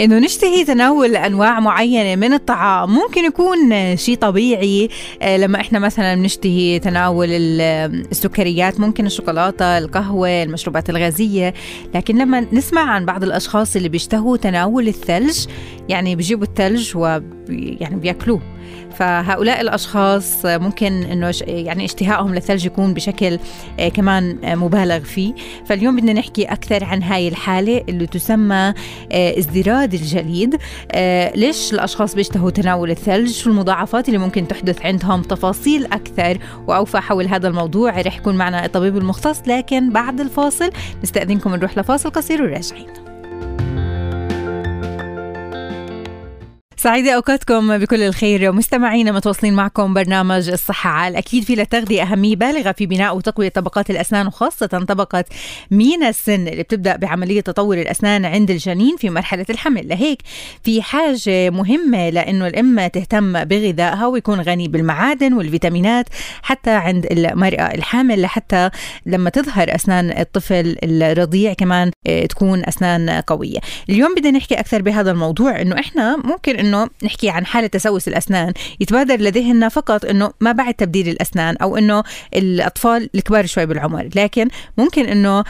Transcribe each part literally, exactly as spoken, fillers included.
إنه نشتهي تناول أنواع معينة من الطعام ممكن يكون شيء طبيعي. لما إحنا مثلا نشتهي تناول السكريات، ممكن الشوكولاتة، القهوة، المشروبات الغازية. لكن لما نسمع عن بعض الأشخاص اللي بيشتهوا تناول الثلج، يعني بيجيبوا الثلج ويعني بيأكلوه، فهؤلاء الأشخاص ممكن إنه يعني اشتهائهم للثلج يكون بشكل كمان مبالغ فيه. فاليوم بدنا نحكي أكثر عن هاي الحالة اللي تسمى ازدراد الجليد. ليش الأشخاص بيشتهوا تناول الثلج والمضاعفات اللي ممكن تحدث عندهم؟ تفاصيل أكثر وأوفى حول هذا الموضوع رح يكون معنا الطبيب المختص، لكن بعد الفاصل. نستأذنكم نروح لفاصل قصير وراجعين. سعيدة أوقاتكم بكل الخير مستمعينا، متواصلين معكم برنامج الصحة عال. أكيد في للتغذية أهمية بالغة في بناء وتقوية طبقات الأسنان، وخاصة طبقة مينا السن اللي بتبدأ بعملية تطور الأسنان عند الجنين في مرحلة الحمل. لهيك في حاجة مهمة لأنه الأم تهتم بغذائها ويكون غني بالمعادن والفيتامينات حتى عند المرأة الحامل، لحتى لما تظهر أسنان الطفل الرضيع كمان تكون أسنان قوية. اليوم بدنا نحكي أكثر بهذا الموضوع، إنه إحنا ممكن إنه إنه نحكي عن حالة تسوس الأسنان. يتبادر لذهننا فقط إنه ما بعد تبديل الأسنان، أو إنه الأطفال الكبار شوي بالعمر، لكن ممكن إنه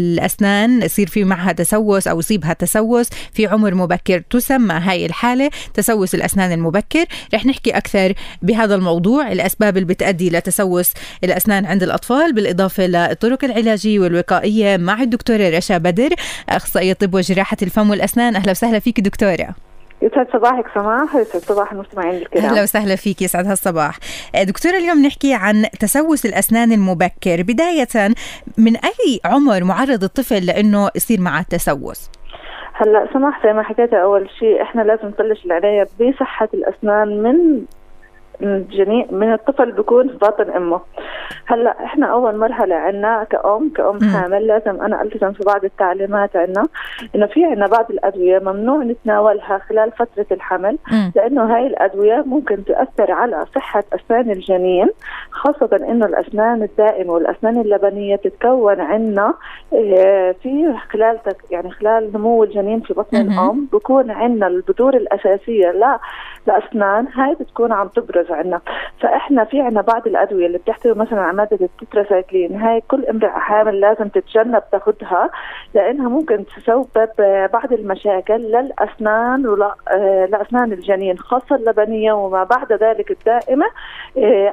الأسنان يصير في معها تسوس أو يصيبها تسوس في عمر مبكر. تسمى هاي الحالة تسوس الأسنان المبكر. رح نحكي أكثر بهذا الموضوع، الأسباب اللي بتؤدي لتسوس الأسنان عند الأطفال، بالإضافة للطرق العلاجية والوقائية، مع الدكتورة رشا بدر، أخصائية طب وجراحة الفم والأسنان. أهلا وسهلا فيك دكتورة. يسعد صباحك سماح، يسعد صباح المستمعين الكرام. أهلا وسهلا فيك، يسعد هالصباح دكتورة. اليوم نحكي عن تسوس الأسنان المبكر. بداية، من أي عمر معرض الطفل لأنه يصير معه التسوس؟ هلا سماح، زي ما حكيت أول شيء إحنا لازم نبلش العناية بصحة الأسنان من الجنين، من الطفل بيكون في باطن أمه. هلا إحنا أول مرحلة عنا كأم كأم م. حامل لازم أنا ألتزم في بعض التعليمات عنا، إنه في عنا بعض الأدوية ممنوع نتناولها خلال فترة الحمل، م. لأنه هاي الأدوية ممكن تؤثر على صحة أسنان الجنين، خاصة إنه الأسنان الدائم والأسنان اللبنية تتكون عنا في خلال يعني خلال نمو الجنين في بطن م. الأم، بكون عنا البذور الأساسية لا لأسنان هاي بتكون عم تبرز عنا. فإحنا في عنا بعض الأدوية اللي بتحتوي مثلا على مادة التتراسايكلين، هاي كل امرأة حامل لازم تتجنب تاخدها، لأنها ممكن تسبب بعض المشاكل للأسنان ولأسنان الجنين، خاصة اللبنية وما بعد ذلك الدائمة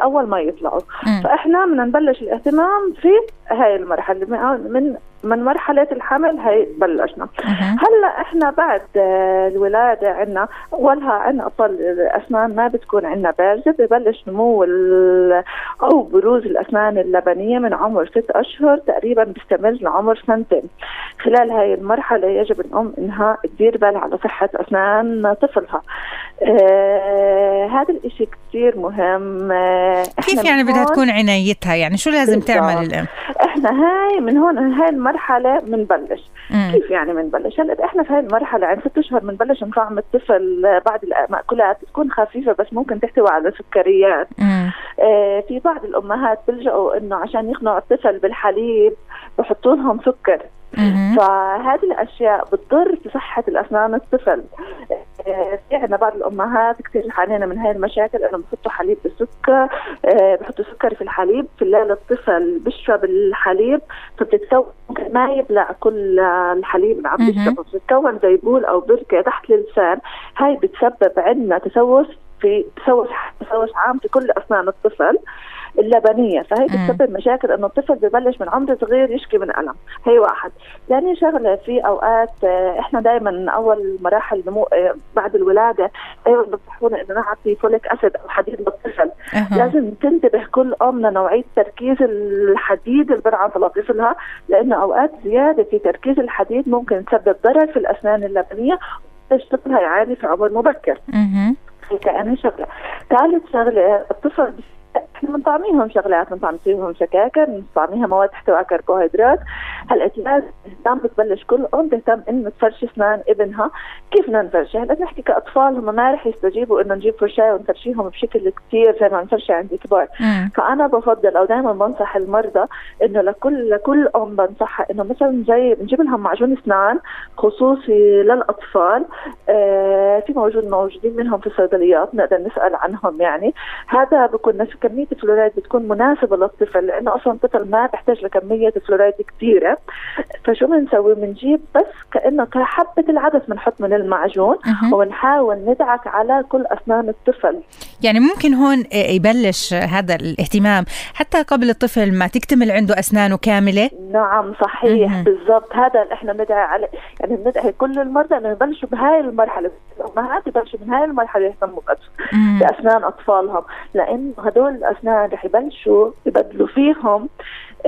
أول ما يطلعوا. فإحنا بدنا نبلش الاهتمام في هاي المرحلة، من من مرحلة الحمل هي بلشنا. هلا إحنا بعد الولادة عنا أولها عنا أطفال الأسنان ما بتكون عنا بارزة، ببلش نمو أو بروز الأسنان اللبنية من عمر ست أشهر تقريبا، بيستمر لعمر سنتين. خلال هاي المرحلة يجب الأم إنها تدير بالها على صحة أسنان طفلها. آه هذا الإشي كتير مهم. آه كيف يعني بدها تكون عنايتها؟ يعني شو لازم تعمل الأم؟ إحنا هاي من هون هاي مرحلة منبلش. مم. كيف يعني منبلش؟ هلا احنا في هاي المرحلة عند ست أشهر منبلش نطعم الطفل بعض المأكولات تكون خفيفة بس ممكن تحتوي على سكريات. آه في بعض الأمهات بلجأوا إنه عشان يقنعوا الطفل بالحليب بحطوا لهم سكر. فهذه الأشياء بتضر في صحة الأسنان الطفل. في عنا بعض الأمهات كتير حالينا من هاي المشاكل، إنه بحطوا حليب بالسكر، بحطوا سكر في الحليب، في الليل الطفل بيشرب الحليب فبتتكون ما يبلع كل الحليب اللي عم يشربه، بتتكون ديبول أو بركة تحت اللسان. هاي بتسبب عنا تسوس في تسوس تسوس عام في كل أسنان الطفل. اللبنيه، فهي بتسبب مشاكل انه الطفل ببلش من عمر صغير يشكي من الم، هي واحد. ثاني شغله في اوقات احنا دائما اول مراحل نمو بعد الولاده ايوه بنصحونا انه نعطي فوليك اسيد او حديد للطفل. أه. لازم تنتبه كل ام لنوعيه تركيز الحديد اللي بنعطي لطفلها، لانه اوقات زياده في تركيز الحديد ممكن تسبب ضرر في الاسنان اللبنيه وتشتغلها يعاني في عمر مبكر. اها. كأني شغله. ثالث شغله الطفل احنا بنطعميهم شغلات، بنطعميهم شكاكر، بنطعميها مواد تحتوي على كربوهيدرات. هالأشياء الاهتمام بتبلش كل ام تهتم انه تفرش اسنان ابنها، كيف بدنا نفرشها؟ لازم نحكي كاطفال هم ما رح يستجيبوا انه نجيب فرشاه ونفرشيهم بشكل كثير زي ما نفرشها عند الكبار. فانا بفضل او دائما بنصح المرضى انه لكل لكل ام بنصحها انه مثلا زي نجيب لهم معجون اسنان خصوصي للاطفال، آه في موجود موجودين منهم في الصيدليات نقدر نسال عنهم، يعني هذا بكون نفس كمية الفلورايد بتكون مناسبة للطفل، لأنه أصلا الطفل ما بحتاج لكمية فلورايد كثيرة. فشو بنسوي؟ بنجيب بس كأنه كحبة العدس بنحط من المعجون أه. وبنحاول ندعك على كل أسنان الطفل. يعني ممكن هون يبلش هذا الاهتمام حتى قبل الطفل ما تكتمل عنده أسنانه كاملة. نعم صحيح أه. بالضبط، هذا اللي احنا بندعي عليه، يعني بندعي كل المرضى إنه يبلشوا بهاي المرحلة، الأمهات يبلشوا من هاي المرحلة يهتموا بأسنان أطفالهم، لأنه هدول الأسنان رح يبلشوا يبدلوا فيهم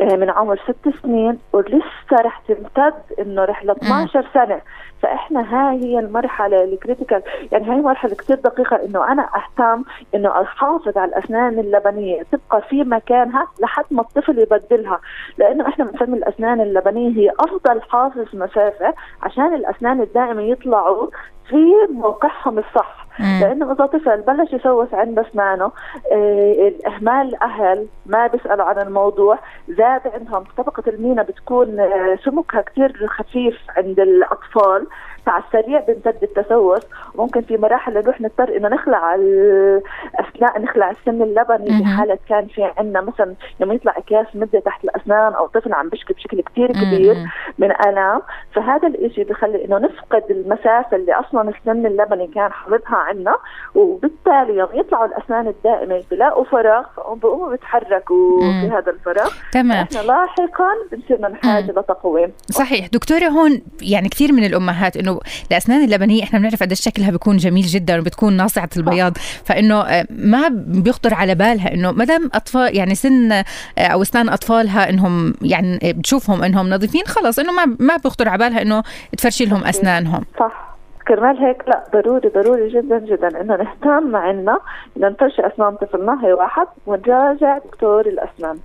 من عمر ست سنين ولسه رح تمتد إنه رح ل اثنعش سنة. فإحنا هاي هي المرحلة الكريتيكال، يعني هاي مرحلة كتير دقيقة إنه أنا أهتم إنه أحافظ على الأسنان اللبنية تبقى في مكانها لحد ما الطفل يبدلها، لأنه إحنا بنسمي الأسنان اللبنية هي أفضل حافظ مسافة عشان الأسنان الدائمة يطلعوا في موقعهم الصح. لأنه إذا طفل بلش يسوس عند أسنانه، إيه إهمال الأهل ما بيسألوا عن الموضوع، زاد عندهم طبقة المينا بتكون سمكها كتير خفيف عند الأطفال، فعلى السريع بيمتد التسوس. ممكن في مراحل نروح نضطر إنه نخلع الأسنان، نخلع السن اللبني بحالة كان في عندنا مثلا لما يطلع أكياس مدة تحت الأسنان أو طفل عم بيشكي بشكل كتير كبير من ألم، فهذا الإشي بخلي إنه نفقد المسافة اللي أصلا السن اللبني كان حافظها عنا، وبالتالي يوم يطلعوا الأسنان الدائمة بلاقوا فراغ فبقوموا بيتحركوا في هذا الفراغ. تمام. إحنا لاحقا بنصير نحتاج لتقويم. صحيح دكتورة، هون يعني كثير من الأمهات إنه الأسنان اللبنية إحنا بنعرف قديش شكلها بيكون جميل جدا وبتكون ناصعة البياض، فإنه ما بيخطر على بالها إنه ما دام أطفال يعني سن أو أسنان أطفالها إنهم يعني بتشوفهم إنهم نظيفين خلاص إنه ما ما بيخطر على بالها إنه تفرشي لهم أسنانهم. صح. كرمال هيك لا ضروري ضروري جدا جدا انه نهتم عنا انه نفرش اسنان طفلنا، هي واحد. ونراجع دكتور الاسنان.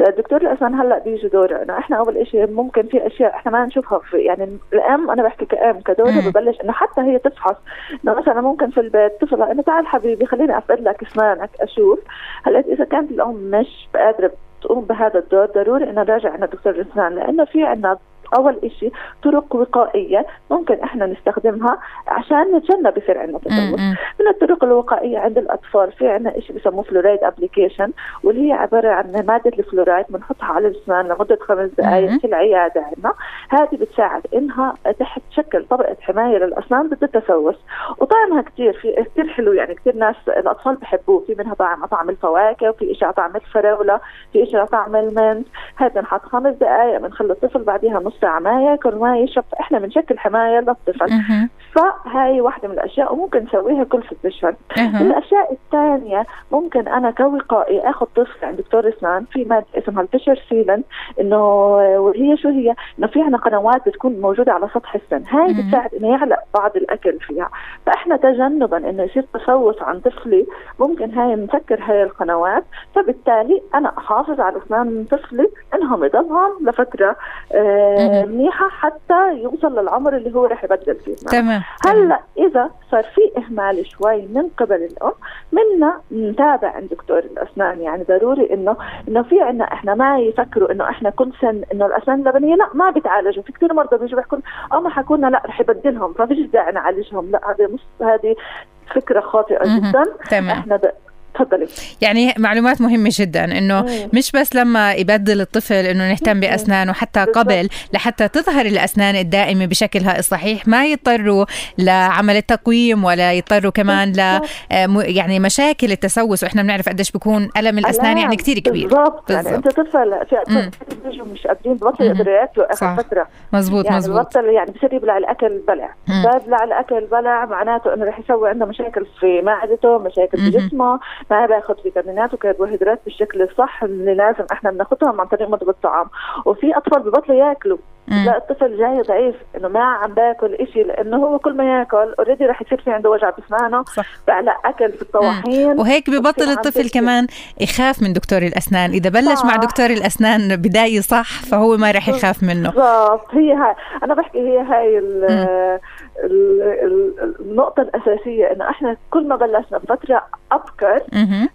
دكتور الاسنان هلا بيجي دوره، انه احنا اول اشي ممكن في اشياء احنا ما نشوفها في يعني الام، انا بحكي كام كدوره ببلش انه حتى هي تفحص، انه مثلا ممكن في البيت طفلها انه تعال حبيبي خليني افقد لك اسنانك اشوف. هلا اذا كانت الام مش قادره تقوم بهذا الدور ضروري انه نراجع عند دكتور الاسنان، لانه في عندنا أول إشي طرق وقائية ممكن إحنا نستخدمها عشان نتجنب يصير عندنا تسوس. من الطرق الوقائية عند الأطفال في عندنا إشي بسموه فلورايد أبليكيشن، واللي هي عبارة عن مادة الفلورايد بنحطها على الأسنان لمدة خمس دقائق في العيادة عندنا. هذه بتساعد إنها تحت شكل طبقة حماية للأسنان ضد التسوس، وطعمها كتير في كتير حلو، يعني كتير ناس الأطفال بحبوه. في منها طعم طعم الفواكه، وفي إشي طعم الفراولة، في إشي طعم المنت. هذا نحط خمس دقائق بنخلي الطفل بعديها نص عماية كل ما يشرب، إحنا بنشكل حماية للطفل. أه. فهاي واحدة من الأشياء وممكن نسويها كل ست أشهر. أه. الأشياء الثانية ممكن أنا كوقائي آخذ طفل عند دكتور أسنان في مادة اسمها الفيشر سيلن، إنه وهي شو هي؟ إنه في عنا قنوات بتكون موجودة على سطح السن، هاي أه. بتساعد إنه يعلق بعض الأكل فيها، فإحنا تجنبا إنه يصير تسوس عن طفلي ممكن هاي نسكر هاي القنوات، فبالتالي أنا أحافظ على أسنان طفلي إنهم يضلهم لفترة آه منيحة حتى يوصل للعمر اللي هو رح يبدل فيه. تمام. هلا إذا صار في إهمال شوي من قبل الأم منا نتابع عند دكتور الأسنان، يعني ضروري إنه إنه في عنا إحنا ما يفكروا إنه إحنا كل سن إنه الأسنان اللبنية لا ما بتعالجوا. في كتير مرضى بيجوا بيحكوا أما حكونا لا رح يبدلهم ففيش داعي نعالجهم، لا هذه مش هذه فكرة خاطئة جدا. تمام. إحنا تفضلي. يعني معلومات مهمة جدا، انه مش بس لما يبدل الطفل انه نهتم باسنانه حتى قبل، لحتى تظهر الاسنان الدائمة بشكلها الصحيح، ما يضطروا لعمل التقويم ولا يضطروا كمان ل يعني مشاكل التسوس، واحنا بنعرف قديش بيكون الم الاسنان يعني كثير كبير. بالضبط. يعني انت تطفل في اطفال بيجوا مش قادرين، بطل يقدروا ياكلوا اخر فترة. مزبوط يعني مزبوط. بطل يعني بصير يبلع الاكل بلع، ببلع الاكل بلع معناته انه رح يسوي عنده مشاكل في معدته، مشاكل في جسمه، ما باخذ فيتامينات وكربوهيدرات بالشكل الصح اللي لازم احنا بناخذها عن طريق مضغ الطعام. وفي اطفال ببطلوا ياكلوا، لا الطفل جاي ضعيف انه ما عم باكل إشي، لانه هو كل ما ياكل اوريدي رح يصير في عنده وجع باسنانه، بقلق اكل في الطواحين، وهيك ببطل الطفل كمان يخاف من دكتور الاسنان. اذا بلش صح. مع دكتور الاسنان بدايه صح، فهو ما رح يخاف منه. بالضبط. هي هاي انا بحكي، هي هاي النقطه الاساسيه، انه احنا كل ما بلشنا بفتره ابكر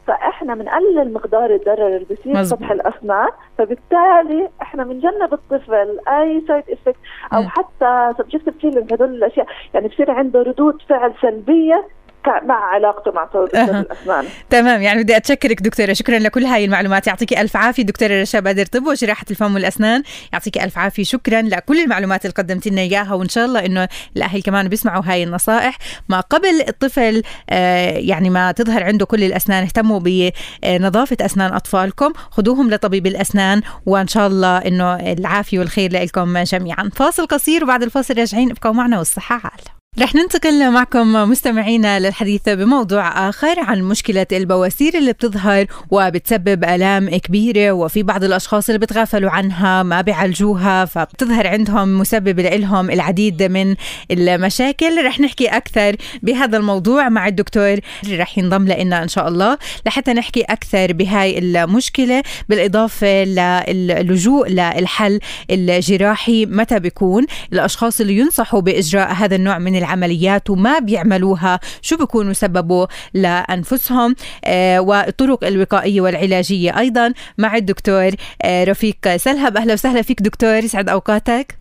فاحنا بنقلل مقدار الضرر اللي بيصير سطح الاسنان، فبالتالي احنا بنجنب الطفل اي سايد افكت او حتى سبجكتيف فيلينج. هدول الاشياء يعني بصير عنده ردود فعل سلبيه مع علاقته مع طبيب الاسنان. تمام. يعني بدي اتشكرك دكتوره، شكرا لكل هاي المعلومات، يعطيكي الف عافيه. دكتوره رشا بدر، طب وجراحه الفم والاسنان، يعطيكي الف عافيه، شكرا لكل المعلومات اللي قدمت لنا اياها، وان شاء الله انه الاهل كمان بيسمعوا هاي النصائح ما قبل الطفل آه يعني ما تظهر عنده كل الاسنان. اهتموا بنظافه اسنان اطفالكم، خدوهم لطبيب الاسنان، وان شاء الله انه العافيه والخير لكم جميعا. فاصل قصير وبعد الفاصل راجعين، ابقوا معنا والصحه عال. رح ننتقل معكم مستمعينا للحديث بموضوع آخر عن مشكلة البواسير اللي بتظهر وبتسبب آلام كبيرة، وفي بعض الأشخاص اللي بتغافلوا عنها ما بيعالجوها، فبتظهر عندهم مسبب لهم العديد من المشاكل. رح نحكي أكثر بهذا الموضوع مع الدكتور اللي رح ينضم لنا إن شاء الله لحتى نحكي أكثر بهاي المشكلة، بالإضافة للجوء للحل الجراحي متى بيكون الأشخاص اللي ينصحوا بإجراء هذا النوع من العمليات وما بيعملوها شو بيكونوا سببوا لأنفسهم، آه والطرق الوقائية والعلاجية أيضا مع الدكتور آه رفيق سلهب. أهلا وسهلا فيك دكتور، يسعد أوقاتك.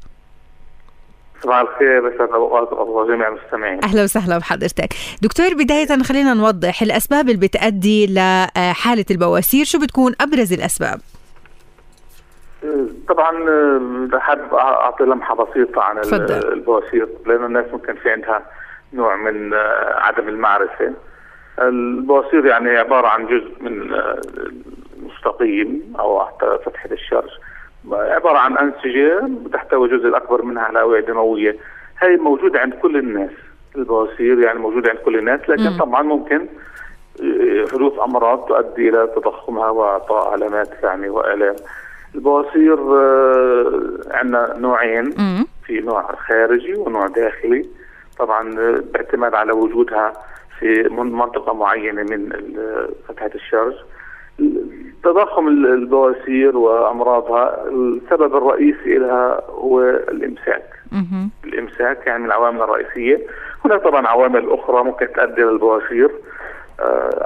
صباح الخير، يسعد أوقات الله جميع المستمعين. أهلا وسهلا بحضرتك دكتور. بداية خلينا نوضح الأسباب اللي بتؤدي لحالة البواسير، شو بتكون أبرز الأسباب؟ طبعا حابب اعطي لمحه بسيطه عن فضل. البواسير، لان الناس ممكن في عندها نوع من عدم المعرفه. البواسير يعني عباره عن جزء من المستقيم او حتى فتحه الشرج، عباره عن انسجه تحتوي جزء الاكبر منها على اوعيه دمويه. هي موجوده عند كل الناس، البواسير يعني موجوده عند كل الناس، لكن م. طبعا ممكن حدوث امراض تؤدي الى تضخمها واعطاء علامات يعني والام. البواسير عندنا نوعين، في نوع خارجي ونوع داخلي، طبعا باعتماد على وجودها في منطقه معينه من فتحه الشرج. تضخم البواسير وامراضها السبب الرئيسي لها هو الامساك. الامساك يعني من العوامل الرئيسيه. هناك طبعا عوامل اخرى ممكن تؤدي للبواسير،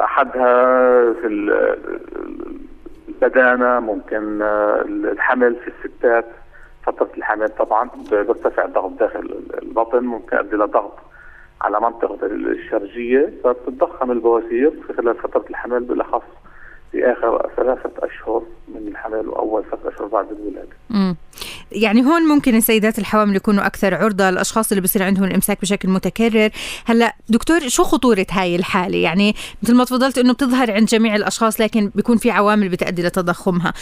احدها في بدانة، ممكن الحمل في الستات، فترة الحمل طبعا بيرتفع الضغط داخل البطن، ممكن يؤدي لضغط على منطقة الشرجية، فبتتضخم البواسير في خلال فترة الحمل، بالأخص في آخر ثلاثة أشهر من الحمل وأول ثلاثة أشهر بعد الولادة. امم يعني هون ممكن السيدات الحوامل يكونوا أكثر عرضة للأشخاص اللي بصير عندهم الإمساك بشكل متكرر. هلا دكتور، شو خطورة هاي الحالة؟ يعني مثل ما تفضلت إنه بتظهر عند جميع الأشخاص، لكن بيكون في عوامل بتؤدي لتضخمها.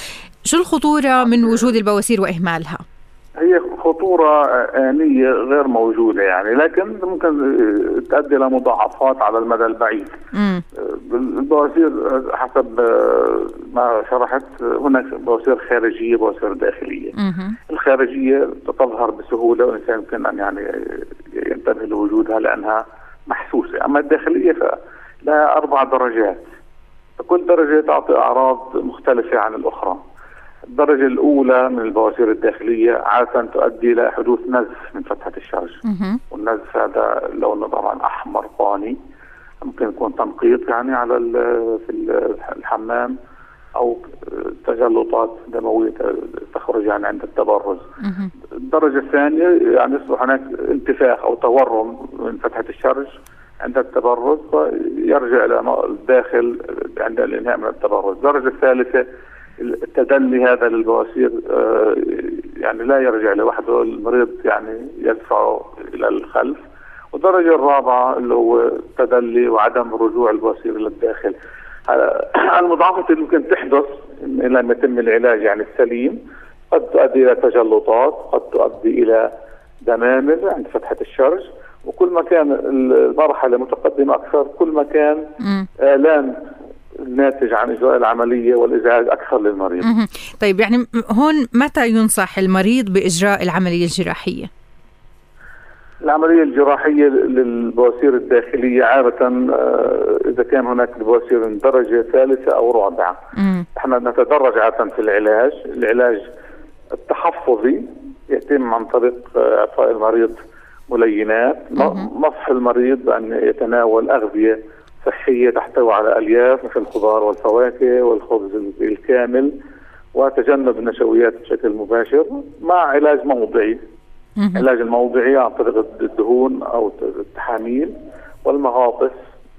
شو الخطورة من وجود البواسير وإهمالها؟ هي خطورة آنية غير موجودة يعني، لكن ممكن تؤدي لمضاعفات على المدى البعيد. مم. البواسير حسب ما شرحت هناك بواسير خارجية وبواسير داخلية. مم. الخارجية تظهر بسهولة والإنسان يمكن أن يعني ينتبه لوجودها لأنها محسوسة، أما الداخلية فلها أربع درجات، فكل درجة تعطي أعراض مختلفة عن الأخرى. الدرجة الأولى من البواسير الداخلية عادة تؤدي إلى حدوث نزف من فتحة الشرج، والنزف هذا لونه طبعا أحمر بني، ممكن يكون تنقيط يعني على في الحمام أو تجلطات دموية تخرج يعني عند التبرز. مه. الدرجة الثانية يعني يصبح هناك انتفاخ أو تورم من فتحة الشرج عند التبرز يرجع الى الداخل عند الانهاء من التبرز. الدرجه الثالثه التدلي هذا للبواسير يعني لا يرجع لوحده، المريض يعني يدفعه الى الخلف. والدرجه الرابعه اللي هو التدلي وعدم رجوع البواسير للداخل. المضاعفات اللي ممكن تحدث ان لم يتم العلاج يعني السليم قد تؤدي الى تجلطات، قد تؤدي الى دمامل عند فتحه الشرج. وكل ما كان المرحله متقدمه اكثر كل ما كان الام الناتج عن اجراء العمليه والازعاج اكثر للمريض. طيب يعني هون متى ينصح المريض باجراء العمليه الجراحيه؟ العمليه الجراحيه للبواسير الداخليه عاده اذا كان هناك بواسير من درجه ثالثه او رابعه. احنا نتدرج عاده في العلاج، العلاج التحفظي يتم عن طريق اعطاء المريض ملينات، نصح المريض ان يتناول اغذيه صحيه تحتوي على الياف مثل الخضار والفواكه والخبز الكامل، وتجنب النشويات بشكل مباشر مع علاج موضعي. العلاج الموضعي عن طريق الدهون او التحاميل والمغاطس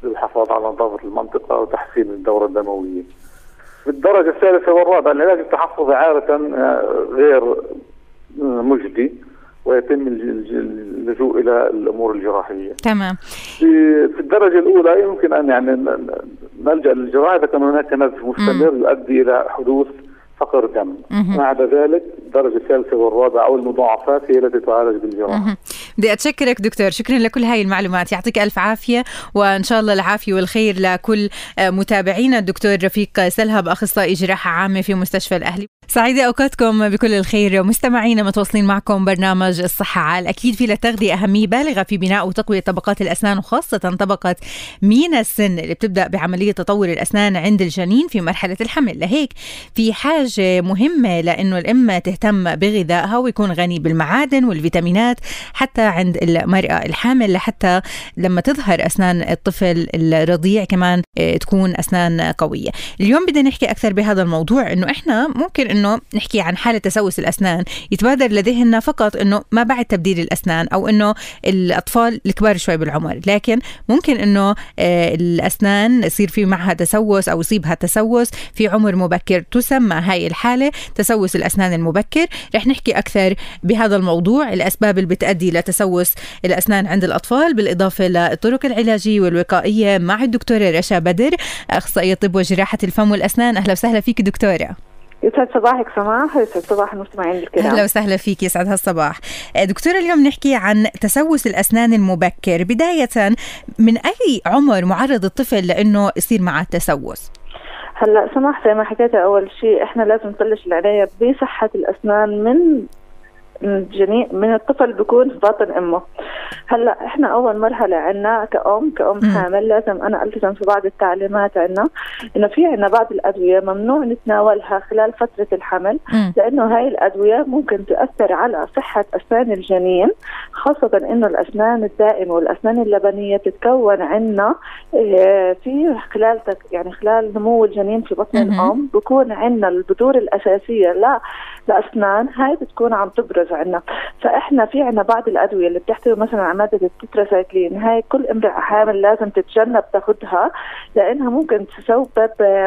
للحفاظ على نظافه المنطقه وتحسين الدوره الدمويه. بالدرجه الثالثه والرابعه العلاج التحفظي عاده غير مجدي ويتم اللجوء الى الامور الجراحيه. تمام. في الدرجه الاولى يمكن ان يعني نلجا للجراحه اذا كان هناك نزف مستمر يؤدي الى حدوث فقر دم. ما عدا ذلك الدرجه الثالثه والرابعه او المضاعفات هي التي تعالج بالجراحه. بدي اتشكرك دكتور، شكرا لكل هاي المعلومات، يعطيك الف عافيه، وان شاء الله العافيه والخير لكل متابعينا. الدكتور رفيق سلهب اخصائي جراحه عامه في مستشفى الاهلي. سعيدة أوقاتكم بكل الخير مستمعينا، متواصلين معكم برنامج الصحة عال. أكيد في للتغذية أهمية بالغة في بناء وتقوية طبقات الأسنان، وخاصة طبقة مينا السن اللي بتبدأ بعملية تطور الأسنان عند الجنين في مرحلة الحمل. لهيك في حاجة مهمة لأنه الأم تهتم بغذائها ويكون غني بالمعادن والفيتامينات حتى عند المرأة الحامل، لحتى لما تظهر أسنان الطفل الرضيع كمان تكون أسنان قوية. اليوم بدنا نحكي أكثر بهذا الموضوع، إنه إحنا ممكن إنه إنه نحكي عن حالة تسوس الأسنان. يتبادر لذهننا فقط إنه ما بعد تبديل الأسنان أو إنه الأطفال الكبار شوي بالعمر، لكن ممكن إنه الأسنان يصير في معها تسوس أو يصيبها تسوس في عمر مبكر. تسمى هاي الحالة تسوس الأسنان المبكر. رح نحكي أكثر بهذا الموضوع، الأسباب اللي بتؤدي لتسوس الأسنان عند الأطفال، بالإضافة للطرق العلاجية والوقائية مع الدكتورة رشا بدر أخصائية طب وجراحة الفم والأسنان. أهلا وسهلا فيك دكتورة. يسعد صباحك سماح، يسعد صباح المستمعين الكرام. أهلا وسهلا فيك، يسعد هالصباح دكتورة. اليوم نحكي عن تسوس الأسنان المبكر. بداية من أي عمر معرض الطفل لأنه يصير معه التسوس؟ هلا سماح زي ما حكيت أول شيء إحنا لازم نبلش العناية بصحة الأسنان من الجنين، من الطفل بيكون في باطن أمه. هلا إحنا أول مرحلة عنا كأم كأم م. حامل لازم أنا ألتزم في بعض التعليمات عنا، إنه في عنا بعض الأدوية ممنوع نتناولها خلال فترة الحمل، م. لأنه هاي الأدوية ممكن تؤثر على صحة أسنان الجنين، خاصة إنه الأسنان الدائم والأسنان اللبنية تتكون عنا في خلال يعني خلال نمو الجنين في بطن م. الأم، بكون عنا البذور الأساسية لا لأسنان هاي بتكون عم تبرز عنا. فإحنا في عنا بعض الأدوية اللي بتحتوي مثلا على مادة التتراسايكلين، هاي كل امرأة حامل لازم تتجنب تاخدها لأنها ممكن تسبب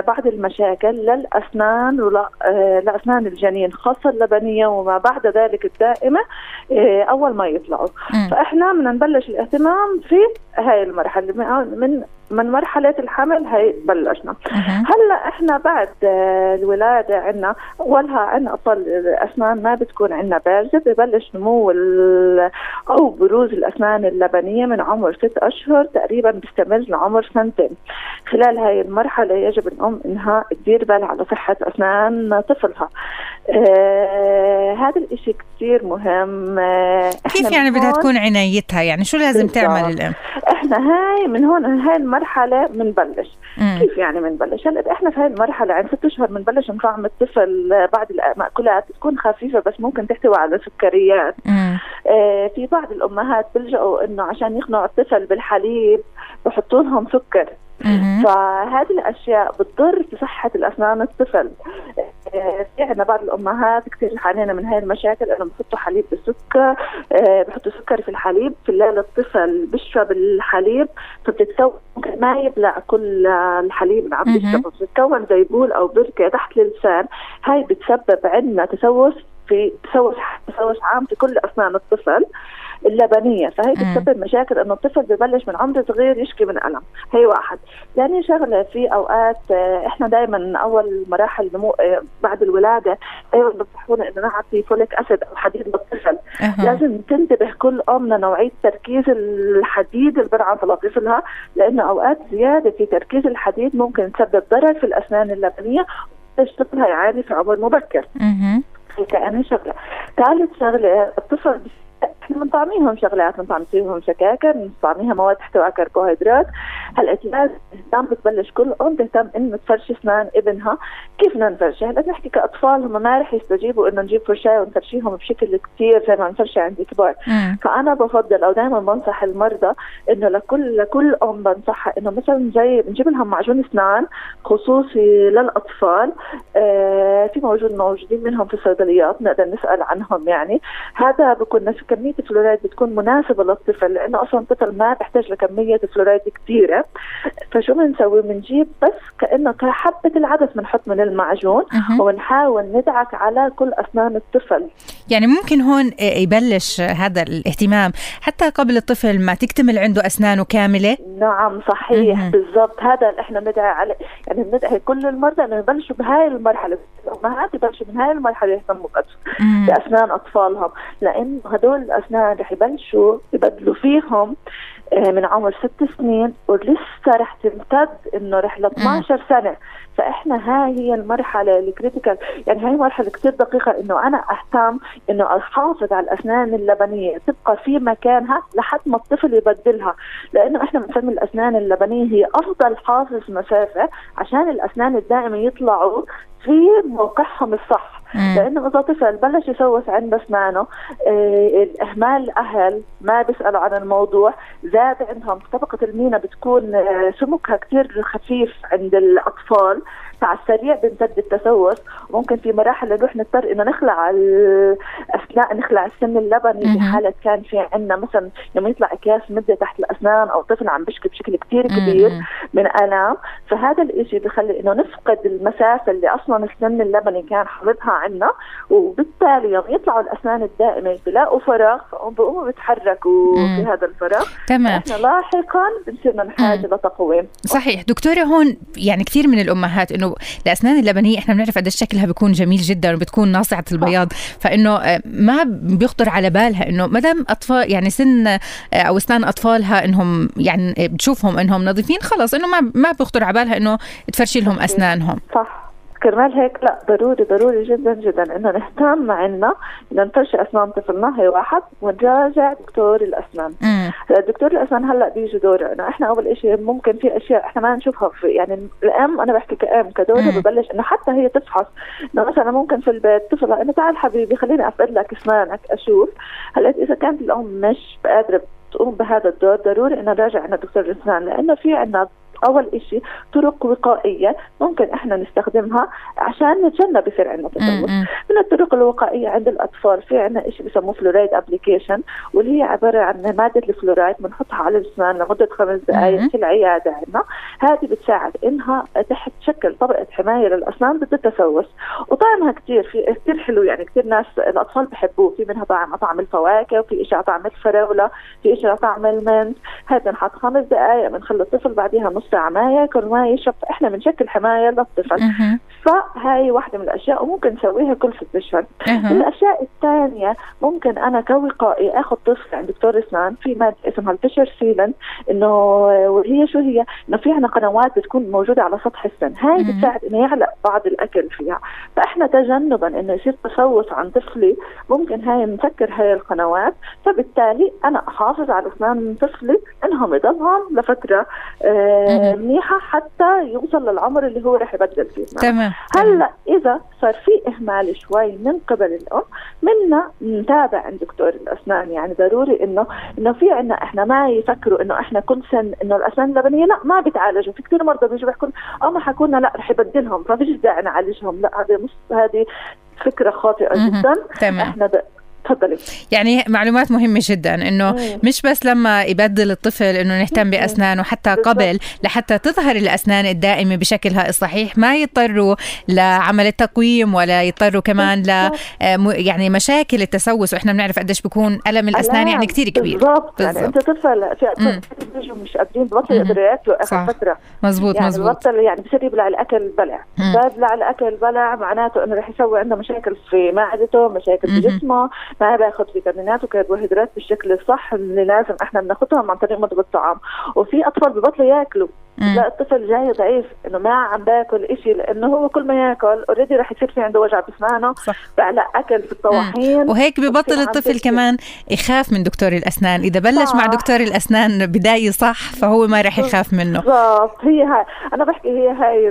بعض المشاكل للأسنان ولأسنان الجنين، خاصة اللبنية وما بعد ذلك الدائمة أول ما يطلعوا. فإحنا بدنا نبلش الاهتمام في هاي المرحلة من من مرحلة الحمل. هي بلشنا هلا احنا بعد الولادة عنا أولها عنا أطفال الأسنان ما بتكون عنا بارزة، ببلش نمو أو بروز الأسنان اللبنية من عمر ست أشهر تقريبا، بيستمر لعمر سنتين. خلال هاي المرحلة يجب الأم إنها تدير بالها على صحة أسنان طفلها. آه هذا الإشي كتير مهم. آه كيف يعني بدها تكون عنايتها؟ يعني شو لازم تعمل الأم؟ احنا هاي من هون هاي المرحلة منبلش. مم. كيف يعني منبلش؟ هلا احنا في هاي المرحلة عند ست أشهر منبلش نطعم الطفل بعض المأكولات تكون خفيفة بس ممكن تحتوي على سكريات. آه في بعض الأمهات بلجأوا إنه عشان يقنعوا الطفل بالحليب بحطوا لهم سكر. فهذه الأشياء بتضر في صحة الأسنان الطفل. في عندنا بعض الامهات كثير حالينا من هاي المشاكل، انه بحطوا حليب بالسكر، بحطوا سكر في الحليب، في الليل الطفل بيشرب الحليب فبتتكون ممكن ما يبلع كل الحليب اللي عم يشربه، بتتكون زي بول او بركه تحت اللسان، هاي بتسبب عندنا تسوس في تسوس تسوس عام في كل اسنان الطفل اللبنيه، فهي بتسبب مشاكل انه الطفل ببلش من عمر صغير يشكي من الم، هي واحد. ثاني شغله في اوقات احنا دائما اول مراحل نمو بعد الولاده ايوه بنصحونا انه نعطي فوليك اسيد او حديد للطفل، أه. لازم تنتبه كل ام لنوعيه تركيز الحديد اللي بنعطي لطفلها، لانه اوقات زياده في تركيز الحديد ممكن تسبب ضرر في الاسنان اللبنيه وتشتغلها يعاني في عمر مبكر. اها كأني شغله. ثالث شغله الطفل احنا بنطعميهم شغلات، بنطعميهم شكاكر، بنطعميها مواد تحتوي على كربوهيدرات، هالأشياء تهتم بتبلش كل ام تهتم انه تفرش اسنان ابنها، كيف بدنا نفرشها؟ لازم نحكي كاطفال هم ما رح يستجيبوا انه نجيب فرشاه ونفرشيهم بشكل كثير زي ما نفرشها عند الكبار، فانا بفضل او دائما بنصح المرضى انه لكل لكل ام بنصحها انه مثلا زي نجيب لهم معجون اسنان خصوصي للاطفال، آه في موجود موجودين منهم في الصيدليات نقدر نسال عنهم، يعني هذا بكون نفس كمية الفلورايد بتكون مناسبة للطفل، لأنه أصلا الطفل ما بحتاج لكمية فلورايد كثيرة، فشو بنسوي؟ بنجيب بس كأنه كحبة العدس بنحط من المعجون وبنحاول ندعك على كل أسنان الطفل. يعني ممكن هون يبلش هذا الاهتمام حتى قبل الطفل ما تكتمل عنده أسنانه كاملة. نعم صحيح مه. بالضبط، هذا اللي احنا بندعي عليه، يعني بندعي كل المرضى إنه يبلشوا بهاي المرحلة، الأمهات يبلشوا من هاي المرحلة يهتموا بأسنان أطفالهم، لأنه هدول الأسنان رح يبلشوا يبدلوا فيهم من عمر ست سنين ولسه رح تمتد إنه رح ل اثنعش سنة، فإحنا هاي هي المرحلة الكريتيكال، يعني هاي مرحلة كتير دقيقة إنه أنا أهتم إنه أحافظ على الأسنان اللبنية تبقى في مكانها لحد ما الطفل يبدلها، لأنه إحنا بنسمي الأسنان اللبنية هي أفضل حافظ مسافة عشان الأسنان الدائمة يطلعوا في موقعهم الصح، لأنه إذا طفل بلش يسوس عند أسنانه، إيه إهمال الأهل ما بيسألوا عن الموضوع، زاد عندهم طبقة المينا بتكون سمكها كتير خفيف عند الأطفال، فعلى السريع بيمتد التسوس، وممكن في مراحل نروح نضطر إنه نخلع الأسنان، نخلع السن اللبني في حالة كان في عندنا مثلا لما يطلع أكياس مدة تحت الأسنان أو طفل عم بيشكي بشكل كتير كبير من آلام، فهذا الإشي بخلي إنه نفقد المسافة اللي أصلا السن اللبني كان حافظها عنا، وبالتالي يوم يطلعوا الأسنان الدائمة بيلاقوا فراغ فبقوموا بيتحركوا في هذا الفراغ. تمام. إحنا لاحقا بنصير نحتاج لتقويم. صحيح دكتورة، هون يعني كثير من الأمهات إنه الأسنان اللبنية إحنا بنعرف قديش شكلها بيكون جميل جدا وبتكون ناصعة البياض، فإنه ما بيخطر على بالها إنه ما دام أطفال يعني سن أو أسنان أطفالها إنهم يعني بتشوفهم إنهم نظيفين خلاص إنه ما ما بيخطر على بالها إنه تفرشي لهم أسنانهم. صح. كرمال هيك لا ضروري ضروري جدا جدا انه نهتم عنا انه نفرش اسنان طفلنا، هي واحد، ونراجع دكتور الاسنان. دكتور الاسنان هلا بيجي دوره، انه احنا اول اشي ممكن في اشياء احنا ما نشوفها في يعني الام، انا بحكي كام كدوره ببلش انه حتى هي تفحص، انه مثلا ممكن في البيت طفله انه تعال حبيبي خليني افقد لك اسنانك اشوف، هلا اذا كانت الام مش قادره تقوم بهذا الدور ضروري انه نراجع عند دكتور الاسنان، لانه في عندنا أول إشي طرق وقائية ممكن إحنا نستخدمها عشان نتجنب يصير عندنا تسوس. من الطرق الوقائية عند الأطفال في عندنا إشي بسموه فلورايد أبليكيشن، واللي هي عبارة عن مادة الفلورايد بنحطها على الأسنان لمدة خمس دقائق في العيادة عندنا، هذه بتساعد إنها تحت شكل طبقة حماية للأسنان ضد التسوس، وطعمها كتير في كتير حلو، يعني كتير ناس الأطفال بحبوه، في منها طعم طعم الفواكه، وفي إشي طعم الفراولة، في إشي طعم المنت، هذا نحط خمس دقائق بنخلي الطفل بعديها نص عماية كل ما يشرب، إحنا بنشكل حماية للطفل. أه. فهاي واحدة من الأشياء وممكن نسويها كل ست أشهر. أه. الأشياء الثانية ممكن أنا كوقائي آخذ طفل عند دكتور أسنان في مادة اسمها الفيشر سيلنت، إنه وهي شو هي؟ إنه في عنا قنوات بتكون موجودة على سطح السن، هاي أه. بتساعد إنه يعلق بعض الأكل فيها، فإحنا تجنبا إنه يصير تسوس عن طفلي ممكن هاي نسكر هاي القنوات، فبالتالي أنا أحافظ على أسنان طفلي إنهم يضلهم لفترة. أه. منيحه حتى يوصل للعمر اللي هو راح يبدل فيه. تمام. هلا اذا صار في اهمال شوي من قبل الام، منا نتابع عند دكتور الاسنان، يعني ضروري انه انه في عندنا احنا ما يفكروا انه احنا كل سن انه الاسنان اللبنيه لا ما بتعالجوا، في كثير مرضى بيجوا بيحكوا اه ما حكوا لنا لا رح يبدلهم، ما فيش داعي نعالجهم، لا هذه مش هذه فكره خاطئه جدا. تمام. احنا تفضلي. يعني معلومات مهمة جدا، انه مش بس لما يبدل الطفل انه نهتم باسنانه حتى قبل لحتى تظهر الاسنان الدائمة بشكلها الصحيح، ما يضطروا لعمل التقويم ولا يضطروا كمان ل يعني مشاكل التسوس، واحنا بنعرف قديش بيكون الم الاسنان يعني كثير كبير. بالضبط. يعني انت تطفل في اطفال بيجوا مش قادرين بطل يقدروا ياكلوا اخر فترة. مزبوط يعني مزبوط. بطل يعني بصير يبلع الاكل بلع، ببلع الاكل بلع معناته انه رح يسوي عنده مشاكل في معدته، مشاكل في جسمه، ما باخذ فيتامينات وكربوهيدرات بالشكل الصح اللي لازم احنا بناخذهم عن طريق مضغ الطعام. وفي اطفال ببطلوا ياكلوا، لا الطفل جاي ضعيف انه ما عم باكل إشي، لانه هو كل ما ياكل اوريدي رح يصير في عنده وجع باسنانه، بعلق اكل في الطواحين، وهيك ببطل الطفل كمان يخاف من دكتور الاسنان. اذا بلش صح. مع دكتور الاسنان بدايه صح، فهو ما رح يخاف منه. بالضبط. هي هاي انا بحكي، هي هاي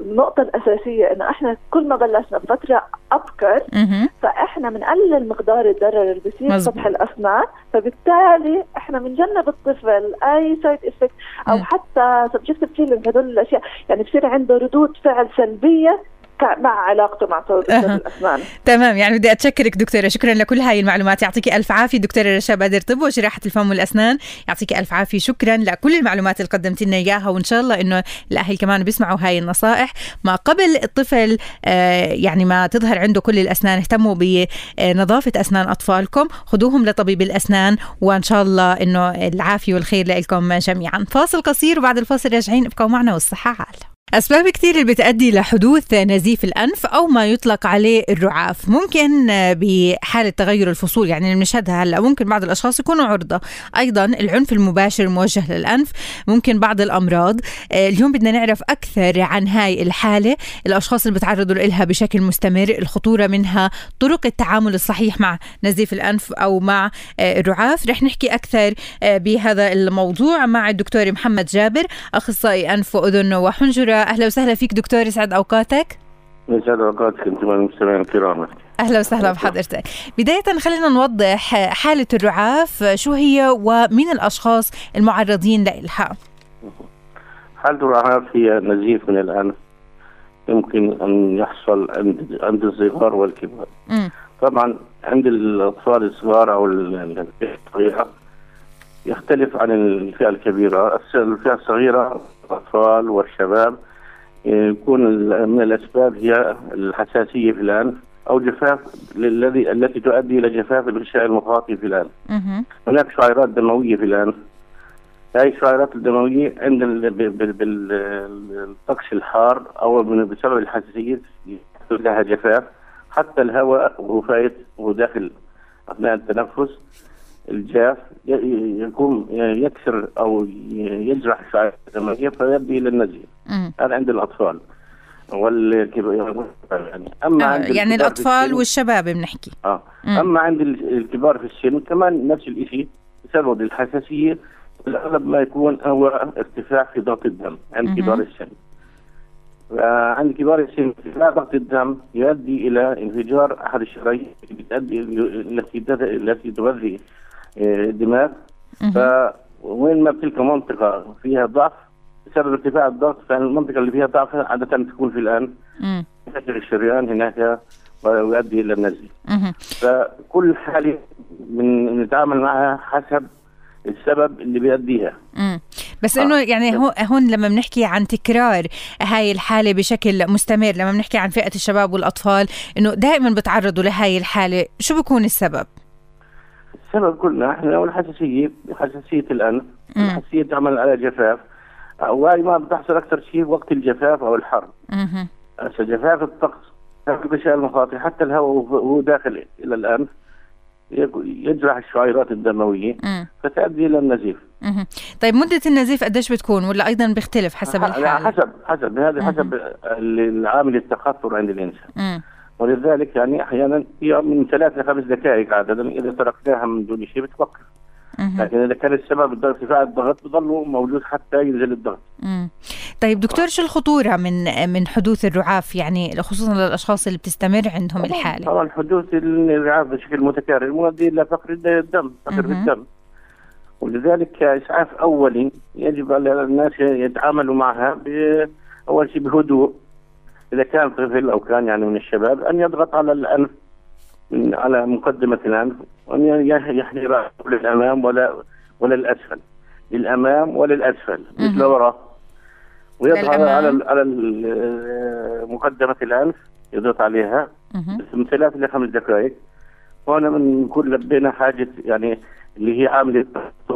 النقطه الاساسيه، انه احنا كل ما بلشنا بفتره ابكر فاحنا بنقلل مقدار الضرر اللي بيصير سطح الاسنان، فبالتالي احنا بنجنب الطفل اي سايد افكت او م. حتى سبجكتيف فيلينج، هدول الاشياء يعني بصير عنده ردود فعل سلبيه مع علاقته مع طبيب الاسنان. تمام. يعني بدي اتشكرك دكتوره، شكرا لكل هاي المعلومات، يعطيكي الف عافيه. دكتوره رشا بدر، طب وجراحه الفم والاسنان، يعطيكي الف عافيه، شكرا لكل المعلومات اللي قدمت لنا اياها، وان شاء الله انه الاهل كمان بيسمعوا هاي النصائح ما قبل الطفل آه يعني ما تظهر عنده كل الاسنان. اهتموا بنظافه اسنان اطفالكم، خدوهم لطبيب الاسنان، وان شاء الله انه العافيه والخير لكم جميعا. فاصل قصير وبعد الفاصل راجعين، ابقوا معنا والصحه عال. أسباب كتير اللي بتأدي لحدوث نزيف الأنف أو ما يطلق عليه الرعاف، ممكن بحالة تغير الفصول يعني اللي بنشهدها هلأ، ممكن بعض الأشخاص يكونوا عرضة، أيضا العنف المباشر الموجه للأنف، ممكن بعض الأمراض. اليوم بدنا نعرف أكثر عن هاي الحالة، الأشخاص اللي بتعرضوا لها بشكل مستمر، الخطورة منها، طرق التعامل الصحيح مع نزيف الأنف أو مع الرعاف. رح نحكي أكثر بهذا الموضوع مع الدكتور محمد جابر، أخصائي أنف وأذن وحنجرة. أهلا وسهلا فيك دكتور، يسعد أوقاتك. يسعد أوقاتك أنتم المستمعين الكرام. أهلا وسهلا بحضرتك. بداية خلينا نوضح حالة الرعاف شو هي ومين الأشخاص المعرضين لإلها. حالة الرعاف هي نزيف من الأنف يمكن أن يحصل عند عند الصغار والكبار. م. طبعا عند الأطفال الصغار أو الفئة يختلف عن الفئة الكبيرة. الفئة الصغيرة الأطفال والشباب يكون من الأسباب هي الحساسية في الأنف أو جفاف الذي التي تؤدي إلى جفاف الغشاء المخاطي في الأنف. هناك شعيرات دموية في الأنف، هذه الشعيرات الدموية عند الطقس الحار أو بسبب الحساسية يحدث لها جفاف، حتى الهواء وفايت وداخل أثناء التنفس الجاف يكون يكسر او يجرح الشعيرات الدمويه فيؤدي الى النزيف. هذا عند الاطفال والكبار يعني. اما آه عند يعني الاطفال والشباب بنحكي اه مم. اما عند الكبار في السن كمان نفس الشيء بسبب الحساسيه، الاغلب ما يكون هو ارتفاع في ضغط الدم عند مم. كبار السن. عند كبار السن ارتفاع ضغط الدم يؤدي الى انفجار احد الشرايين بتؤدي التي تؤدي الدماغ، فوين ما بتلك منطقة فيها ضعف بسبب ارتفاع الضغط، فالمنطقة اللي فيها ضعف عادة تكون في الأنف، ينتشر الشريان هناك ويؤدي إلى النزيف. فكل حالة بنتعامل معها حسب السبب اللي بيؤديها. بس انه يعني هون لما بنحكي عن تكرار هاي الحاله بشكل مستمر، لما بنحكي عن فئة الشباب والأطفال انه دائما بتعرضوا لهاي الحالة، شو بيكون السبب؟ السبب قلنا احنا والحساسيه، حساسيه الانف، الحساسيه تعمل على جفاف، وهي ما بتحصل اكثر شيء وقت الجفاف او الحر. اها جفاف الطقس الغشاء المخاطي حتى الهواء وهو داخل الى الانف يجرح الشعيرات الدمويه فتؤدي الى النزيف. اها طيب مده النزيف قديش بتكون ولا ايضا بيختلف حسب الحاله؟ حسب حسب هذا حسب العامل التخثر عند الانسان. مم. ولذلك يعني احيانا هي من ثلاث لخمس دقائق عاده، اذا تركناها من دون شيء بتوقف. لكن اذا كان السبب ارتفاع الضغط بضل موجود حتى ينزل الضغط. امم طيب دكتور، شو الخطوره من من حدوث الرعاف، يعني خصوصا للاشخاص اللي بتستمر عندهم الحاله؟ طبعا حدوث الرعاف بشكل متكرر يؤدي الى فقر الدم، فقر في الدم، ولذلك اسعاف اولي يجب على الناس يتعاملوا معها اول شيء بهدوء. اذا كان طفل او كان يعني من الشباب ان يضغط على الانف، على مقدمة الأنف، وأن يحني رأسه للأمام ولا ولا الأسفل، للأمام ولا الأسفل، مش لوراء، ويضغط على على مقدمة الأنف، يضغط عليها من ثلاث إلى خمس دقائق. وأنا من كل لبينا حاجة يعني اللي هي عاملة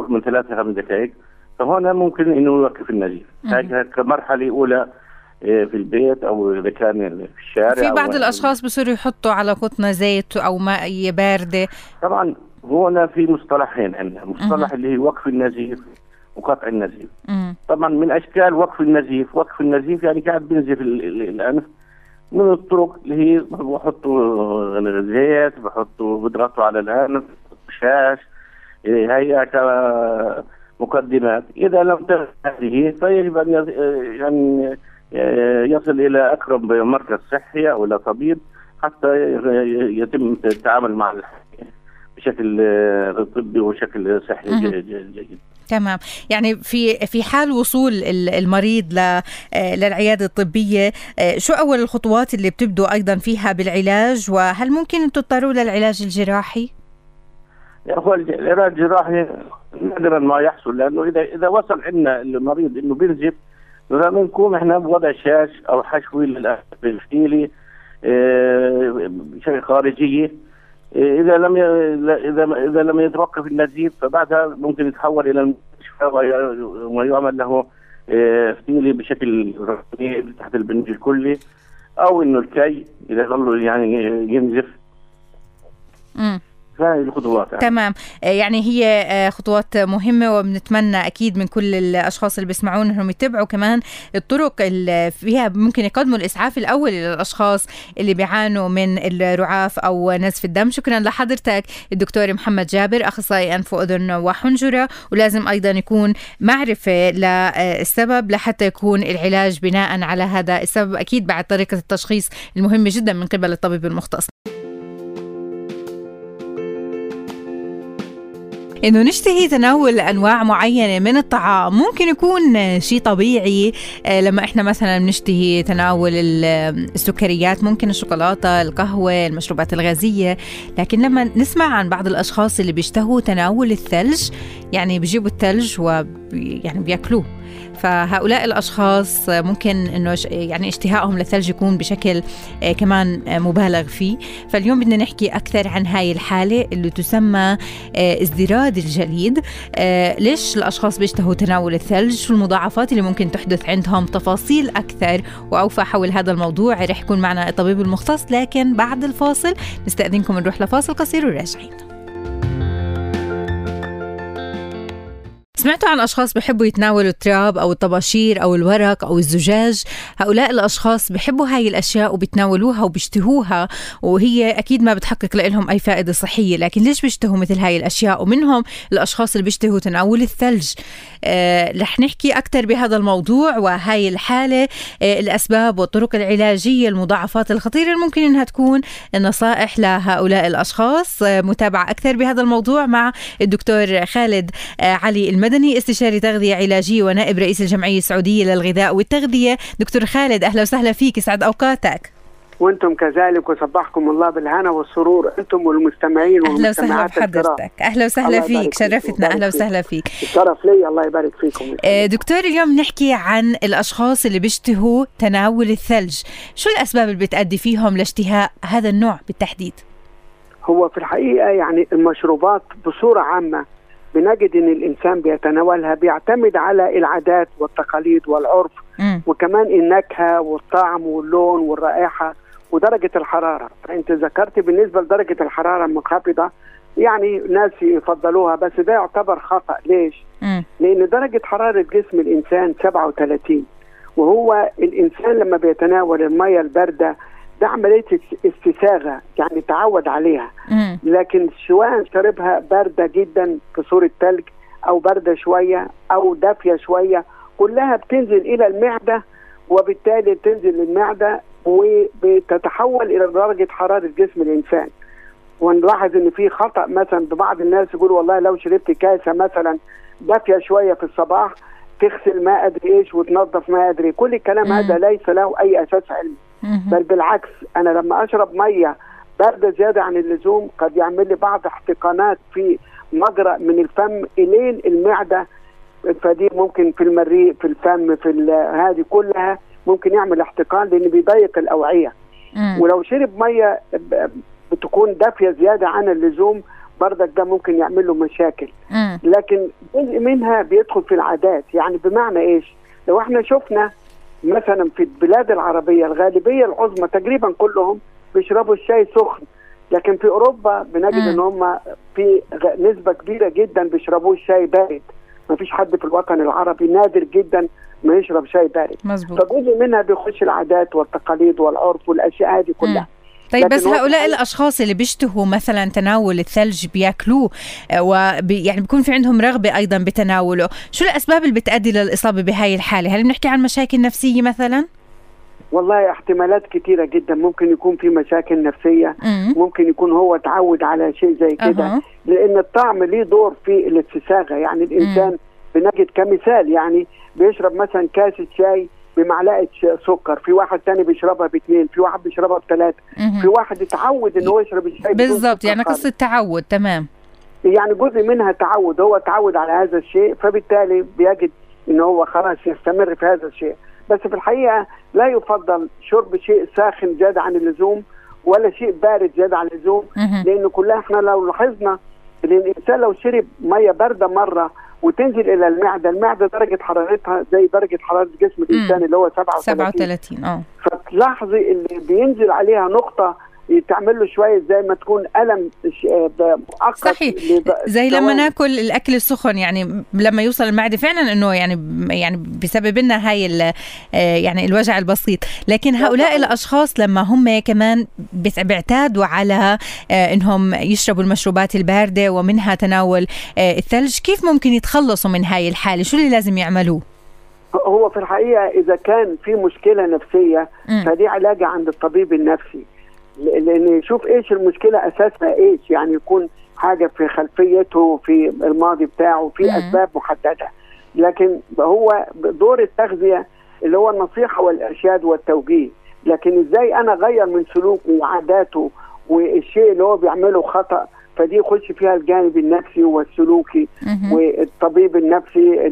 من ثلاث إلى خمس دقائق، فهنا ممكن إنه يوقف النزيف. هذه كمرحلة أولى في البيت او اذا كان في الشارع. في بعض الاشخاص بصيروا يحطوا على قطنه زيت او ماء بارده. طبعا هنا في مصطلحين عندنا، مصطلح اللي هو وقف النزيف وقطع النزيف. طبعا من اشكال وقف النزيف، وقف النزيف يعني قاعد بنزف الانف، من الطرق اللي هي بحطوا زيت، بحطوا بضغطوا على الانف، شاش، هي كمقدمات. اذا لم تفعل هذه فيجب ان يعني يصل الى اقرب مركز صحي او الى طبيب حتى يتم التعامل مع بشكل طبي وشكل صحي جيد. تمام، يعني في في حال وصول المريض للعياده الطبيه، شو اول الخطوات اللي بتبدوا ايضا فيها بالعلاج، وهل ممكن ان تضطروا للعلاج الجراحي؟ يا اخوي العلاج الجراحي نادرا ما يحصل، لانه اذا اذا وصل عندنا المريض انه بينزف بنكون احنا بوضع شاش او حشوي للأنف بالفتيلي بشكل خارجيه. اذا لم اذا اذا لم يتوقف النزيف فبعدها ممكن يتحول الى المستشفى ويعمل له فتيلي بشكل رسمي تحت البنج الكلي، او انه الكي اذا ظل يعني ينزف. امم هاي الخطوات يعني. تمام، يعني هي خطوات مهمة، وبنتمنى أكيد من كل الأشخاص اللي بيسمعون أنهم يتبعوا كمان الطرق اللي فيها ممكن يقدموا الإسعاف الأول للأشخاص اللي بيعانوا من الرعاف أو نزف الدم. شكرا لحضرتك الدكتور محمد جابر، أخصائي أنف وأذن وحنجرة، ولازم أيضا يكون معرفة للسبب لحتى يكون العلاج بناء على هذا السبب، أكيد بعد طريقة التشخيص المهمة جدا من قبل الطبيب المختص. إنه نشتهي تناول أنواع معينة من الطعام ممكن يكون شيء طبيعي. لما إحنا مثلا نشتهي تناول السكريات، ممكن الشوكولاتة، القهوة، المشروبات الغازية، لكن لما نسمع عن بعض الأشخاص اللي بيشتهوا تناول الثلج، يعني بيجيبوا الثلج ويعني بيأكلوه، فهؤلاء الأشخاص ممكن إنه يعني اشتهائهم للثلج يكون بشكل كمان مبالغ فيه. فاليوم بدنا نحكي أكثر عن هاي الحالة اللي تسمى ازدراد الجليد. ليش الأشخاص بيشتهوا تناول الثلج؟ شو المضاعفات اللي ممكن تحدث عندهم؟ تفاصيل أكثر وأوفى حول هذا الموضوع رح يكون معنا الطبيب المختص، لكن بعد الفاصل. نستأذنكم نروح لفاصل قصير وراجعين. سمعتوا عن أشخاص بحبوا يتناولوا التراب أو الطباشير أو الورق أو الزجاج. هؤلاء الأشخاص بحبوا هاي الأشياء وبتناولوها وبيشتهوها، وهي أكيد ما بتحقق لهم أي فائدة صحية، لكن ليش بيشتهوا مثل هاي الأشياء؟ ومنهم الأشخاص اللي بيشتهوا تناول الثلج. آه، رح نحكي أكتر بهذا الموضوع وهاي الحالة، آه، الأسباب والطرق العلاجية، المضاعفات الخطيرة اللي ممكن أنها تكون، النصائح لهؤلاء الأشخاص. آه، متابعة أكثر بهذا الموضوع مع الدكتور خالد آه، علي المدني، استشاري تغذية علاجية ونائب رئيس الجمعية السعودية للغذاء والتغذية. دكتور خالد، أهلا وسهلا فيك، يسعد أوقاتك. وأنتم كذلك، وصبحكم الله بالهنا والسرور، أنتم والمستمعين والمستمعات الكرام. أهلا وسهلا فيك، شرفتنا. أهلا وسهلا فيك، الشرف لي، الله يبارك فيكم. آه دكتور، اليوم نحكي عن الأشخاص اللي بيشتهوا تناول الثلج. شو الأسباب اللي بتأدي فيهم لاشتهاء هذا النوع بالتحديد؟ هو في الحقيقة يعني المشروبات بصورة عامة بنجد ان الانسان بيتناولها بيعتمد على العادات والتقاليد والعرف، م. وكمان النكهه والطعم واللون والرائحه ودرجه الحراره. انت ذكرت بالنسبه لدرجه الحراره المنخفضه، يعني ناس يفضلوها، بس ده يعتبر خطا. ليش؟ م. لان درجه حراره جسم الانسان سبعة وثلاثين، وهو الانسان لما بيتناول الميه البارده ده عمليه استساغه يعني تعود عليها. مم. لكن سواء شربها بارده جدا في صوره ثلج او بارده شويه او دافيه شويه كلها بتنزل الى المعده، وبالتالي بتنزل للمعده وبتتحول الى درجه حراره جسم الانسان. ونلاحظ ان في خطا مثلا ببعض الناس يقول والله لو شربت كاسه مثلا دافيه شويه في الصباح تغسل ما ادري ايش وتنظف ما ادري، كل الكلام مم. هذا ليس له اي اساس علمي، بل بالعكس انا لما اشرب ميه بارده زياده عن اللزوم قد يعمل لي بعض احتقانات في مجرى من الفم الين المعده، فدي ممكن في المريء في الفم في هذه كلها ممكن يعمل احتقان لان بيضيق الاوعيه. مم. ولو شرب ميه بتكون دافيه زياده عن اللزوم بردك ده ممكن يعمل له مشاكل. مم. لكن جزء منها بيدخل في العادات، يعني بمعنى ايش؟ لو احنا شفنا مثلا في البلاد العربيه الغالبيه العظمى تقريبا كلهم بيشربوا الشاي سخن، لكن في اوروبا بنجد ان هم في نسبه كبيره جدا بيشربوا الشاي بارد. ما فيش حد في الوطن العربي نادر جدا ما يشرب شاي بارد. مظبوط. فجزء منها بيخش العادات والتقاليد والعرف والاشياء هذه كلها. مم. طيب بس هؤلاء الأشخاص اللي بيشتهوا مثلا تناول الثلج بياكلوه وبي يعني بيكون في عندهم رغبة أيضا بتناوله، شو الأسباب اللي بتأدي للإصابة بهاي الحالة؟ هل بنحكي عن مشاكل نفسية مثلا؟ والله احتمالات كتيرة جدا، ممكن يكون في مشاكل نفسية، م- ممكن يكون هو تعود على شيء زي كده. أه. لأن الطعم ليه دور في الاستساغة، يعني الإنسان م- بنجد كمثال يعني بيشرب مثلا كاسة شاي بمعلقه سكر، في واحد تاني بيشربها باثنين، في واحد بيشربها بثلاث، في واحد اتعود ان هو يشرب الشاي بالظبط. يعني قصه تعود. تمام، يعني جزء منها تعود، هو تعود على هذا الشيء فبالتالي بيجد ان هو خلاص يستمر في هذا الشيء. بس في الحقيقه لا يفضل شرب شيء ساخن زياده عن اللزوم ولا شيء بارد زياده عن اللزوم، لان كلها احنا لو لاحظنا ان الانسان لو شرب ميه بارده مره وتنزل الى المعده، المعده درجه حرارتها زي درجه حراره جسم الانسان اللي هو سبعة وثلاثين. اه فتلاحظي اللي بينزل عليها نقطه تعمل له شويه زي ما تكون الم مؤقت. صحيح، زي لما ناكل الاكل السخن، يعني لما يوصل المعده فعلا انه يعني يعني بسبب لنا هاي يعني الوجع البسيط. لكن هؤلاء الاشخاص لما هم كمان بيعتادوا على انهم يشربوا المشروبات البارده ومنها تناول الثلج، كيف ممكن يتخلصوا من هاي الحاله؟ شو اللي لازم يعملوه؟ هو في الحقيقه اذا كان في مشكله نفسيه فدي علاج عند الطبيب النفسي، لأن يشوف إيش المشكلة أساسها إيش، يعني يكون حاجة في خلفيته في الماضي بتاعه في أسباب محددة. لكن هو دور التغذية اللي هو النصيحة والإرشاد والتوجيه، لكن إزاي أنا أغير من سلوكه وعاداته والشيء اللي هو بيعمله خطأ، فدي يخش فيها الجانب النفسي والسلوكي والطبيب النفسي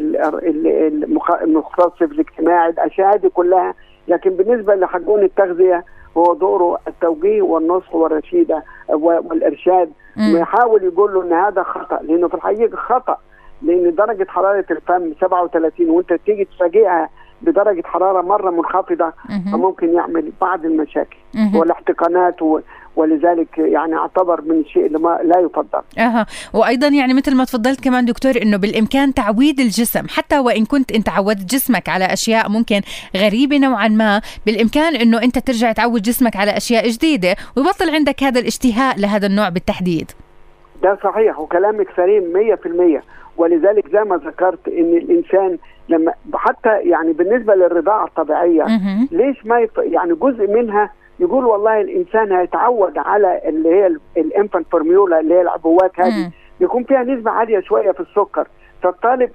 المختص في الاجتماعي الأشياء دي كلها. لكن بالنسبة لحقون التغذية هو دوره التوجيه والنصح والرشيدة والإرشاد، ويحاول يقول له إن هذا خطأ، لأنه في الحقيقة خطأ، لأن درجة حرارة الفم سبعة وثلاثين وأنت تيجي تفاجئها بدرجة حرارة مرة منخفضة فممكن يعمل بعض المشاكل والاحتقانات و... ولذلك يعني اعتبر من الشيء اللي ما لا يفضل. اها وايضا يعني مثل ما تفضلت كمان دكتور انه بالامكان تعويد الجسم، حتى وان كنت انت عودت جسمك على اشياء ممكن غريبه نوعا ما، بالامكان انه انت ترجع تعود جسمك على اشياء جديده ويبطل عندك هذا الاشتهاء لهذا النوع بالتحديد. ده صحيح وكلامك سليم مية بالمية، ولذلك زي ما ذكرت ان الانسان لما حتى يعني بالنسبه للرضاعه الطبيعيه ليش ما يف... يعني جزء منها يقول والله الانسان هيتعود على اللي هي الانفانت فورميولا اللي هي العبوات هذه يكون فيها نسبه عاليه شويه في السكر، فالطالب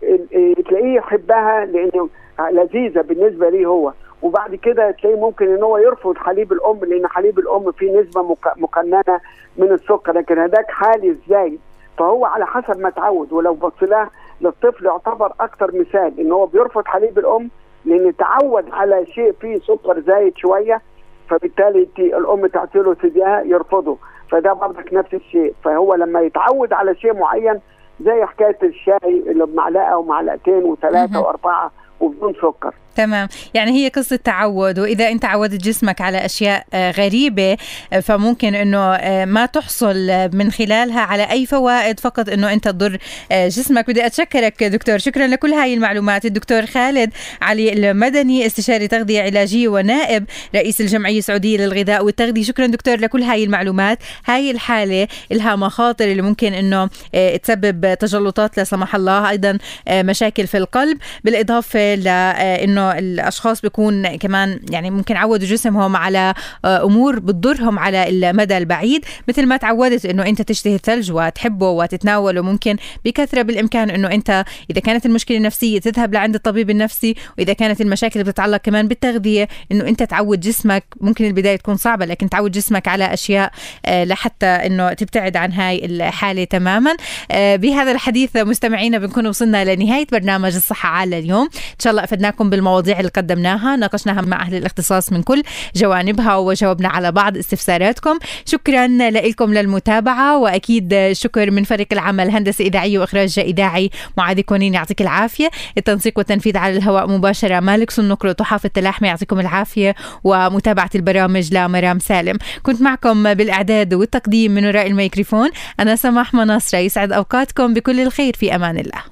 تلاقيه يحبها لانه لذيذه بالنسبه ليه هو، وبعد كده تلاقيه ممكن ان هو يرفض حليب الام لان حليب الام فيه نسبه مقننه من السكر، لكن هداك حالي ازاي؟ فهو على حسب ما تعود. ولو بصينا للطفل يعتبر اكثر مثال ان هو بيرفض حليب الام لان تعود على شيء فيه سكر زايد شويه، فبالتالي الام تعطي له سديها يرفضه، فده برضك نفس الشيء. فهو لما يتعود على شيء معين زي حكايه الشاي اللي بمعلقه ومعلقتين وثلاثه واربعه وبدون سكر. تمام، يعني هي قصة تعود، وإذا أنت عودت جسمك على أشياء غريبة فممكن أنه ما تحصل من خلالها على أي فوائد، فقط أنه أنت تضر جسمك. بدي أتشكرك دكتور، شكرا لكل هاي المعلومات. الدكتور خالد علي المدني، استشاري تغذية علاجية ونائب رئيس الجمعية السعودية للغذاء والتغذية. شكرا دكتور لكل هاي المعلومات. هاي الحالة لها مخاطر اللي ممكن أنه تسبب تجلطات لا سمح الله، أيضا مشاكل في القلب، بالإضافة لأنه الأشخاص بيكون كمان يعني ممكن عودوا جسمهم على أمور بتضرهم على المدى البعيد. مثل ما تعودت أنه أنت تشتهي الثلج وتحبه وتتناوله ممكن بكثرة، بالإمكان أنه أنت إذا كانت المشكلة نفسية تذهب لعند الطبيب النفسي، وإذا كانت المشاكل بتتعلق كمان بالتغذية أنه أنت تعود جسمك. ممكن البداية تكون صعبة، لكن تعود جسمك على أشياء لحتى أنه تبتعد عن هاي الحالة تماما. بهذا الحديث مستمعينا بنكون وصلنا لنهاية برنامج الصحة على اليوم. إن شاء الله أفدناكم بالمواضيع المواضيع اللي قدمناها، ناقشناها مع أهل الاختصاص من كل جوانبها، وجاوبنا على بعض استفساراتكم. شكرا لكم للمتابعة، وأكيد شكر من فريق العمل، هندسة إذاعية وإخراج إذاعي معاذي كونين يعطيك العافية، التنسيق والتنفيذ على الهواء مباشرة مالك سنقر وتحافظ تلاحمي يعطيكم العافية، ومتابعة البرامج لمرام سالم. كنت معكم بالإعداد والتقديم من وراء الميكروفون أنا سماح مناصرة. يسعد أوقاتكم بكل الخير، في أمان الله.